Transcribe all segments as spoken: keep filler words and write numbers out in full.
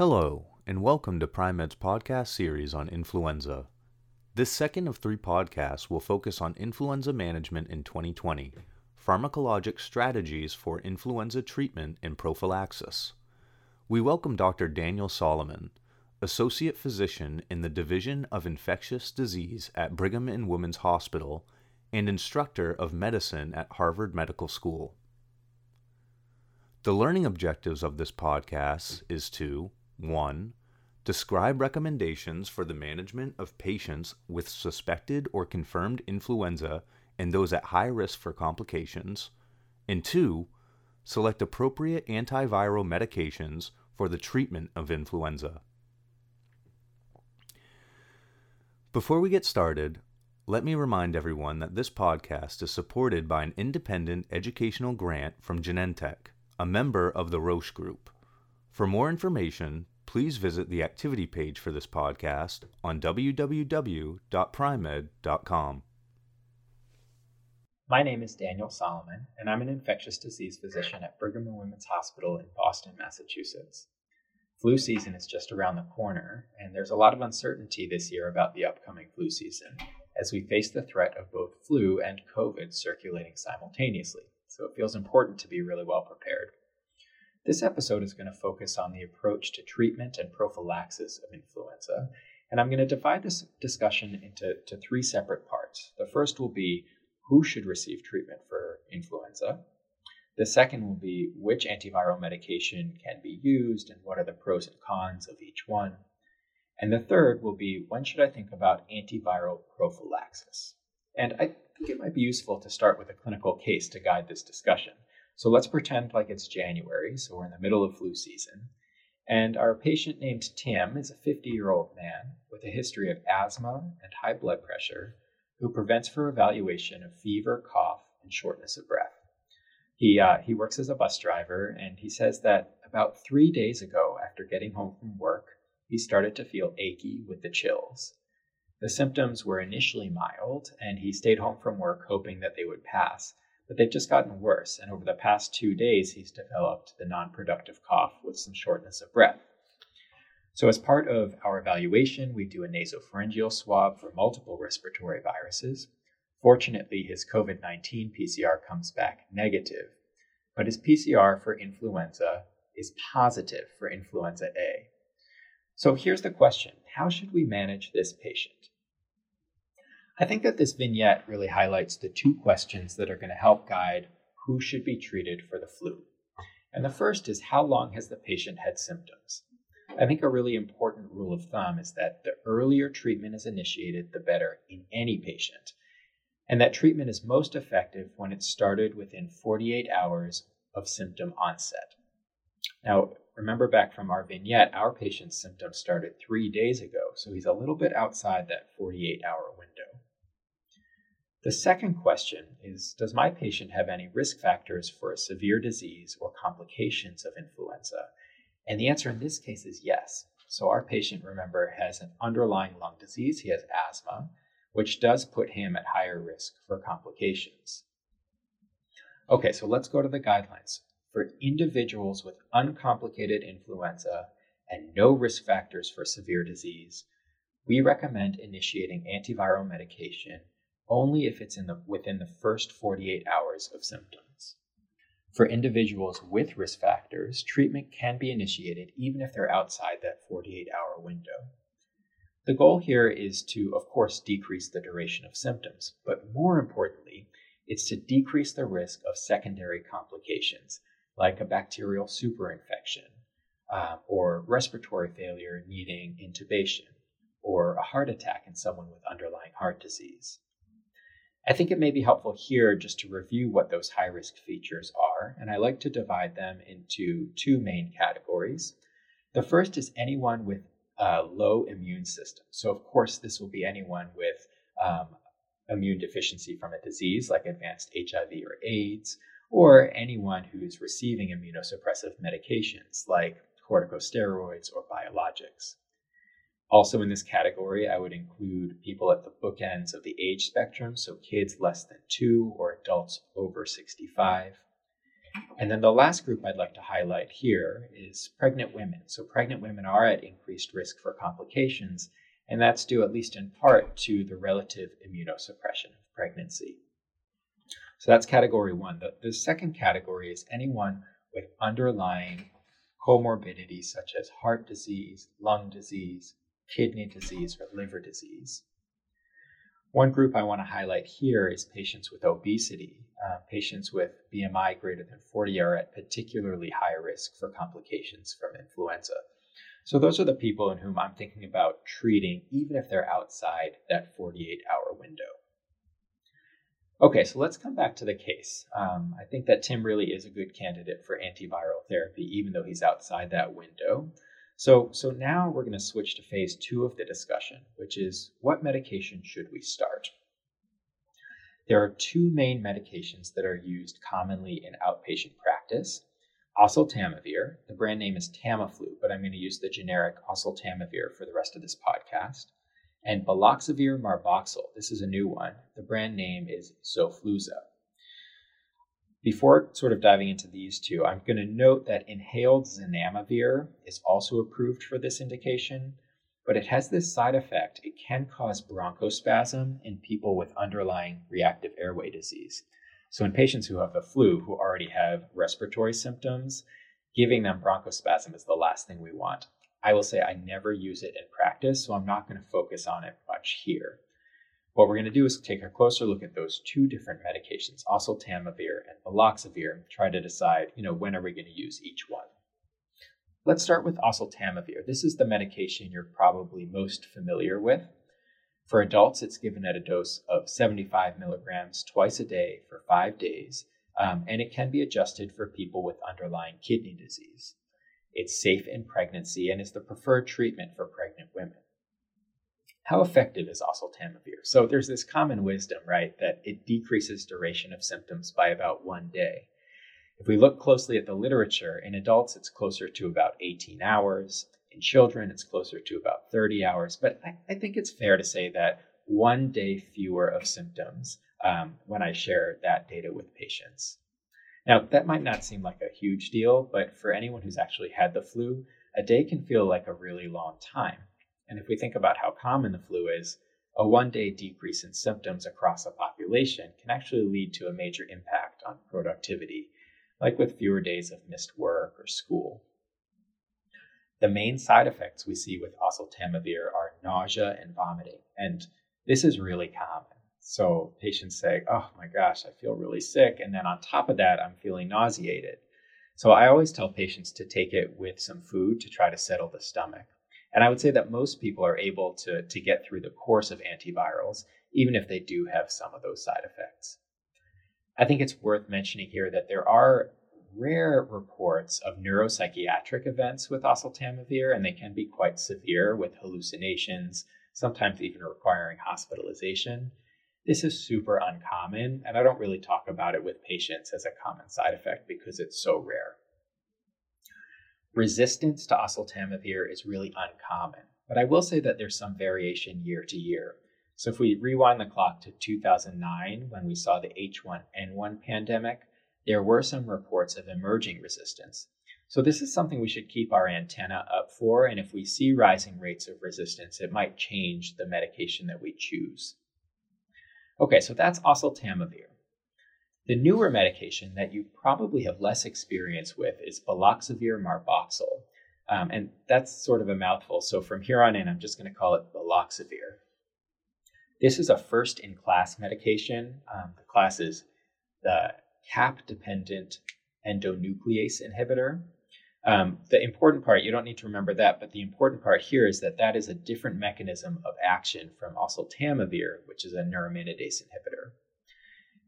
Hello, and welcome to PrimeMed's podcast series on influenza. This second of three podcasts will focus on influenza management in twenty twenty, pharmacologic strategies for influenza treatment and prophylaxis. We welcome Doctor Daniel Solomon, Associate Physician in the Division of Infectious Disease at Brigham and Women's Hospital and Instructor of Medicine at Harvard Medical School. The learning objectives of this podcast is to one. Describe recommendations for the management of patients with suspected or confirmed influenza and those at high risk for complications. And two. Select appropriate antiviral medications for the treatment of influenza. Before we get started, let me remind everyone that this podcast is supported by an independent educational grant from Genentech, a member of the Roche Group. For more information, please visit the activity page for this podcast on w w w dot primed dot com. My name is Daniel Solomon, and I'm an infectious disease physician at Brigham and Women's Hospital in Boston, Massachusetts. Flu season is just around the corner, and there's a lot of uncertainty this year about the upcoming flu season, as we face the threat of both flu and COVID circulating simultaneously, so it feels important to be really well prepared. This episode is going to focus on the approach to treatment and prophylaxis of influenza, and I'm going to divide this discussion into to three separate parts. The first will be who should receive treatment for influenza. The second will be which antiviral medication can be used and what are the pros and cons of each one. And the third will be when should I think about antiviral prophylaxis? And I think it might be useful to start with a clinical case to guide this discussion. So let's pretend like it's January, so we're in the middle of flu season. And our patient named Tim is a fifty-year-old man with a history of asthma and high blood pressure, who prevents for evaluation of fever, cough, and shortness of breath. He uh, he works as a bus driver, and he says that about three days ago, after getting home from work, he started to feel achy with the chills. The symptoms were initially mild, and he stayed home from work hoping that they would pass, but they've just gotten worse, and over the past two days, he's developed the non-productive cough with some shortness of breath. So as part of our evaluation, we do a nasopharyngeal swab for multiple respiratory viruses. Fortunately, his COVID nineteen P C R comes back negative, but his P C R for influenza is positive for influenza A. So here's the question: how should we manage this patient? I think that this vignette really highlights the two questions that are going to help guide who should be treated for the flu. And the first is, how long has the patient had symptoms? I think a really important rule of thumb is that the earlier treatment is initiated, the better in any patient, and that treatment is most effective when it's started within forty-eight hours of symptom onset. Now, remember back from our vignette, our patient's symptoms started three days ago, so he's a little bit outside that forty-eight hour window. The second question is, does my patient have any risk factors for a severe disease or complications of influenza? And the answer in this case is yes. So our patient, remember, has an underlying lung disease. He has asthma, which does put him at higher risk for complications. Okay, so let's go to the guidelines. For individuals with uncomplicated influenza and no risk factors for severe disease, we recommend initiating antiviral medication only if it's in the, within the first forty-eight hours of symptoms. For individuals with risk factors, treatment can be initiated even if they're outside that forty-eight hour window. The goal here is to, of course, decrease the duration of symptoms, but more importantly, it's to decrease the risk of secondary complications, like a bacterial superinfection, uh, or respiratory failure needing intubation, or a heart attack in someone with underlying heart disease. I think it may be helpful here just to review what those high-risk features are, and I like to divide them into two main categories. The first is anyone with a low immune system. So, of course, this will be anyone with um, immune deficiency from a disease like advanced H I V or AIDS, or anyone who's receiving immunosuppressive medications like corticosteroids or biologics. Also in this category, I would include people at the bookends of the age spectrum, so kids less than two or adults over sixty-five. And then the last group I'd like to highlight here is pregnant women. So pregnant women are at increased risk for complications, and that's due at least in part to the relative immunosuppression of pregnancy. So that's category one. The, the second category is anyone with underlying comorbidities such as heart disease, lung disease, kidney disease, or liver disease. One group I want to highlight here is patients with obesity. Uh, patients with B M I greater than forty are at particularly high risk for complications from influenza. So those are the people in whom I'm thinking about treating, even if they're outside that forty-eight hour window. Okay, so let's come back to the case. Um, I think that Tim really is a good candidate for antiviral therapy, even though he's outside that window. So, so now we're going to switch to phase two of the discussion, which is what medication should we start? There are two main medications that are used commonly in outpatient practice. Oseltamivir, the brand name is Tamiflu, but I'm going to use the generic Oseltamivir for the rest of this podcast. And Baloxavir Marboxil, this is a new one. The brand name is Zofluza. Before sort of diving into these two, I'm going to note that inhaled zanamivir is also approved for this indication, but it has this side effect. It can cause bronchospasm in people with underlying reactive airway disease. So in patients who have the flu, who already have respiratory symptoms, giving them bronchospasm is the last thing we want. I will say I never use it in practice, so I'm not going to focus on it much here. What we're going to do is take a closer look at those two different medications, oseltamivir and baloxavir, and try to decide, you know, when are we going to use each one. Let's start with oseltamivir. This is the medication you're probably most familiar with. For adults, it's given at a dose of seventy-five milligrams twice a day for five days, um, and it can be adjusted for people with underlying kidney disease. It's safe in pregnancy and is the preferred treatment for pregnant women. How effective is oseltamivir? So there's this common wisdom, right, that it decreases duration of symptoms by about one day. If we look closely at the literature, in adults, it's closer to about eighteen hours. In children, it's closer to about thirty hours. But I, I think it's fair to say that one day fewer of symptoms um, when I share that data with patients. Now, that might not seem like a huge deal, but for anyone who's actually had the flu, a day can feel like a really long time. And if we think about how common the flu is, a one-day decrease in symptoms across a population can actually lead to a major impact on productivity, like with fewer days of missed work or school. The main side effects we see with oseltamivir are nausea and vomiting, and this is really common. So patients say, oh my gosh, I feel really sick, and then on top of that, I'm feeling nauseated. So I always tell patients to take it with some food to try to settle the stomach. And I would say that most people are able to, to get through the course of antivirals, even if they do have some of those side effects. I think it's worth mentioning here that there are rare reports of neuropsychiatric events with oseltamivir, and they can be quite severe with hallucinations, sometimes even requiring hospitalization. This is super uncommon, and I don't really talk about it with patients as a common side effect because it's so rare. Resistance to oseltamivir is really uncommon, but I will say that there's some variation year to year. So if we rewind the clock to two thousand nine, when we saw the H one N one pandemic, there were some reports of emerging resistance. So this is something we should keep our antenna up for, and if we see rising rates of resistance, it might change the medication that we choose. Okay, so that's oseltamivir. The newer medication that you probably have less experience with is Baloxavir Marboxil, um, and that's sort of a mouthful. So from here on in, I'm just going to call it Baloxavir. This is a first-in-class medication. Um, the class is the C A P-dependent endonuclease inhibitor. Um, the important part, you don't need to remember that, but the important part here is that that is a different mechanism of action from oseltamivir, which is a neuraminidase inhibitor.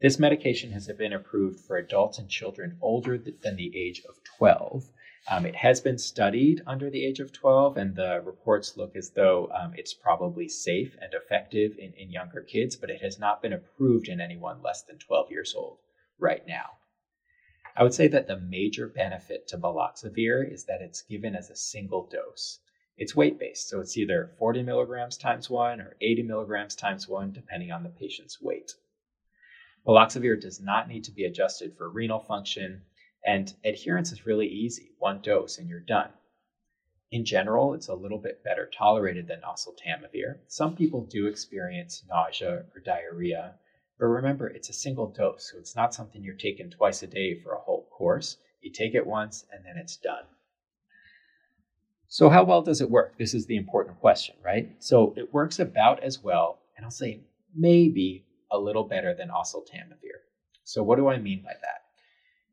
This medication has been approved for adults and children older than the age of twelve. Um, it has been studied under the age of twelve, and the reports look as though um, it's probably safe and effective in, in younger kids, but it has not been approved in anyone less than twelve years old right now. I would say that the major benefit to baloxavir is that it's given as a single dose. It's weight-based, so it's either forty milligrams times one or eighty milligrams times one, depending on the patient's weight. Baloxavir does not need to be adjusted for renal function, And adherence is really easy, one dose and you're done. In general, it's a little bit better tolerated than oseltamivir. Some people do experience nausea or diarrhea, but remember, it's a single dose, so it's not something you're taking twice a day for a whole course. You take it once and then it's done. So how well does it work? This is the important question, right? So it works about as well, and I'll say maybe a little better than oseltamivir. So what do I mean by that?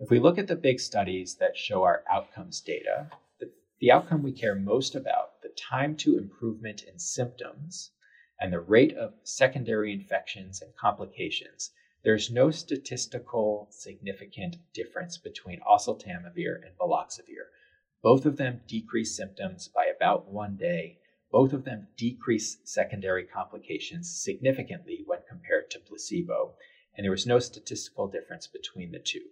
If we look at the big studies that show our outcomes data, the, the outcome we care most about, the time to improvement in symptoms and the rate of secondary infections and complications, there's no statistical significant difference between oseltamivir and baloxavir. Both of them decrease symptoms by about one day. Both of them decrease secondary complications significantly when compared to placebo, and there was no statistical difference between the two.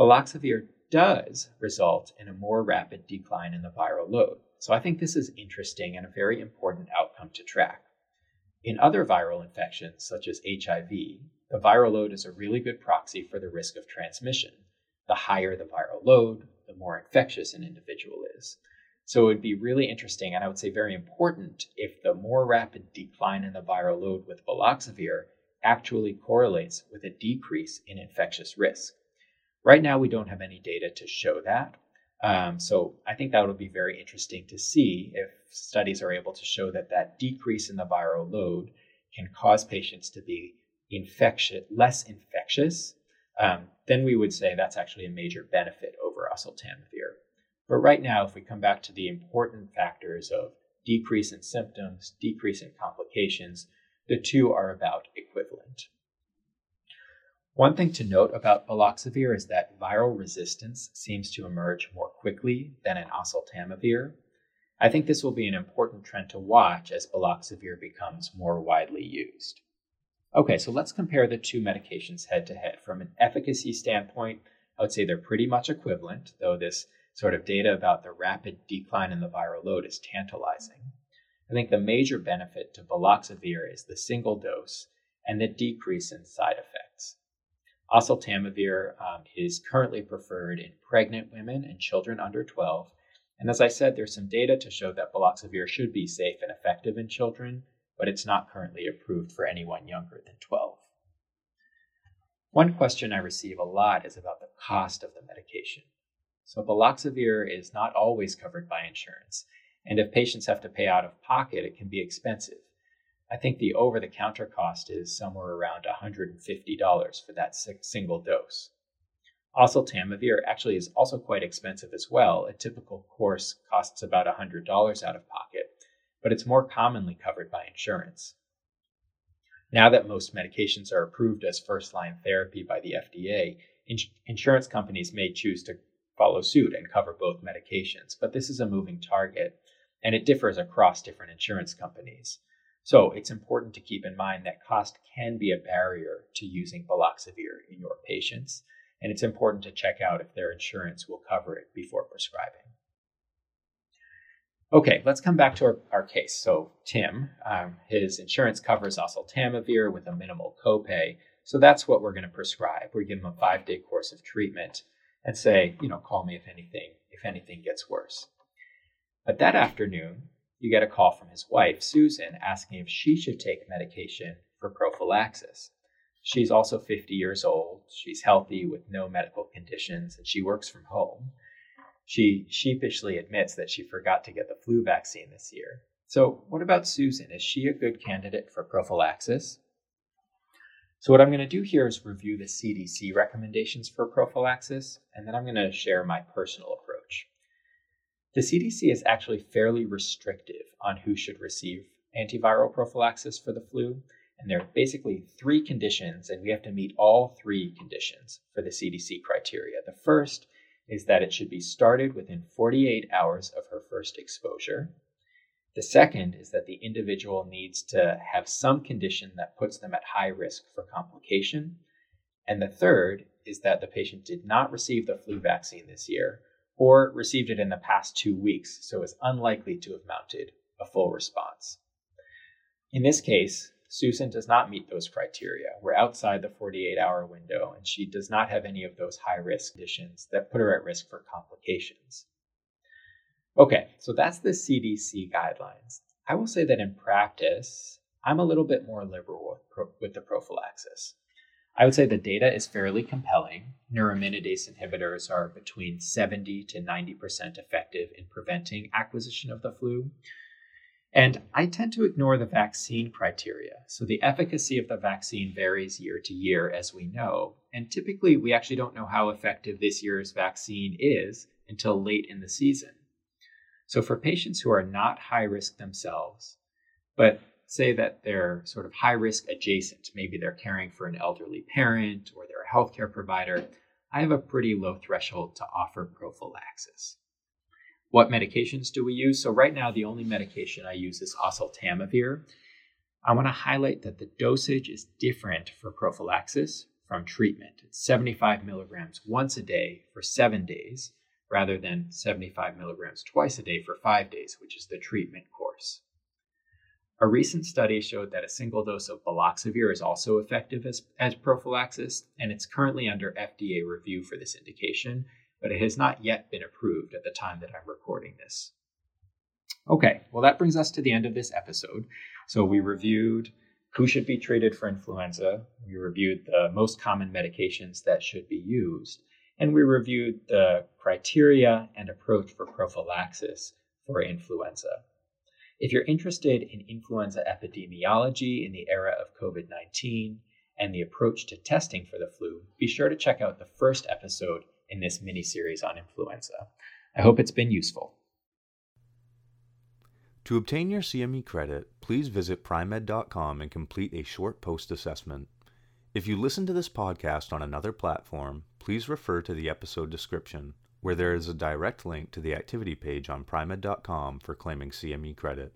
Baloxavir does result in a more rapid decline in the viral load. So I think this is interesting and a very important outcome to track. In other viral infections, such as H I V, the viral load is a really good proxy for the risk of transmission. The higher the viral load, the more infectious an individual is. So it would be really interesting, and I would say very important, if the more rapid decline in the viral load with baloxavir actually correlates with a decrease in infectious risk. Right now, we don't have any data to show that. Um, so I think that would be very interesting to see if studies are able to show that that decrease in the viral load can cause patients to be infectious, less infectious. Um, then we would say that's actually a major benefit over oseltamivir. But right now, if we come back to the important factors of decrease in symptoms, decrease in complications, the two are about equivalent. One thing to note about baloxavir is that viral resistance seems to emerge more quickly than in oseltamivir. I think this will be an important trend to watch as baloxavir becomes more widely used. Okay, so let's compare the two medications head to head. From an efficacy standpoint, I would say they're pretty much equivalent, though this sort of data about the rapid decline in the viral load is tantalizing. I think the major benefit to baloxavir is the single dose and the decrease in side effects. Oseltamivir um, is currently preferred in pregnant women and children under twelve. And as I said, there's some data to show that baloxavir should be safe and effective in children, but it's not currently approved for anyone younger than twelve. One question I receive a lot is about the cost of the medication. So baloxavir is not always covered by insurance, and if patients have to pay out of pocket, it can be expensive. I think the over-the-counter cost is somewhere around one hundred fifty dollars for that single dose. Oseltamivir actually is also quite expensive as well. A typical course costs about one hundred dollars out of pocket, but it's more commonly covered by insurance. Now that most medications are approved as first-line therapy by the F D A, ins- insurance companies may choose to follow suit and cover both medications, but this is a moving target, and it differs across different insurance companies. So it's important to keep in mind that cost can be a barrier to using baloxavir in your patients, and it's important to check out if their insurance will cover it before prescribing. Okay, let's come back to our, our case. So Tim, um, his insurance covers oseltamivir with a minimal copay, so that's what we're going to prescribe. We give him a five-day course of treatment and say, you know, call me if anything, if anything gets worse. But that afternoon, you get a call from his wife, Susan, asking if she should take medication for prophylaxis. She's also fifty years old. She's healthy with no medical conditions, and she works from home. She sheepishly admits that she forgot to get the flu vaccine this year. So what about Susan? Is she a good candidate for prophylaxis? So what I'm going to do here is review the C D C recommendations for prophylaxis, and then I'm going to share my personal approach. The C D C is actually fairly restrictive on who should receive antiviral prophylaxis for the flu, and there are basically three conditions, and we have to meet all three conditions for the C D C criteria. The first is that it should be started within forty-eight hours of her first exposure. The second is that the individual needs to have some condition that puts them at high risk for complication. And the third is that the patient did not receive the flu vaccine this year, or received it in the past two weeks, so is unlikely to have mounted a full response. In this case, Susan does not meet those criteria. We're outside the forty-eight hour window, and she does not have any of those high-risk conditions that put her at risk for complications. Okay, so that's the C D C guidelines. I will say that in practice, I'm a little bit more liberal with, with the prophylaxis. I would say the data is fairly compelling. Neuraminidase inhibitors are between seventy to ninety percent effective in preventing acquisition of the flu. And I tend to ignore the vaccine criteria. So the efficacy of the vaccine varies year to year, as we know. And typically, we actually don't know how effective this year's vaccine is until late in the season. So for patients who are not high risk themselves, but say that they're sort of high risk adjacent, maybe they're caring for an elderly parent or they're a healthcare provider, I have a pretty low threshold to offer prophylaxis. What medications do we use? So right now, the only medication I use is oseltamivir. I want to highlight that the dosage is different for prophylaxis from treatment. It's seventy-five milligrams once a day for seven days, rather than seventy-five milligrams twice a day for five days, which is the treatment course. A recent study showed that a single dose of baloxavir is also effective as, as prophylaxis, and it's currently under F D A review for this indication, but it has not yet been approved at the time that I'm recording this. Okay, well, that brings us to the end of this episode. So we reviewed who should be treated for influenza, we reviewed the most common medications that should be used, and we reviewed the criteria and approach for prophylaxis for influenza. If you're interested in influenza epidemiology in the era of COVID nineteen and the approach to testing for the flu, be sure to check out the first episode in this mini-series on influenza. I hope it's been useful. To obtain your C M E credit, please visit primed dot com and complete a short post-assessment. If you listen to this podcast on another platform, please refer to the episode description, where there is a direct link to the activity page on primed dot com for claiming C M E credit.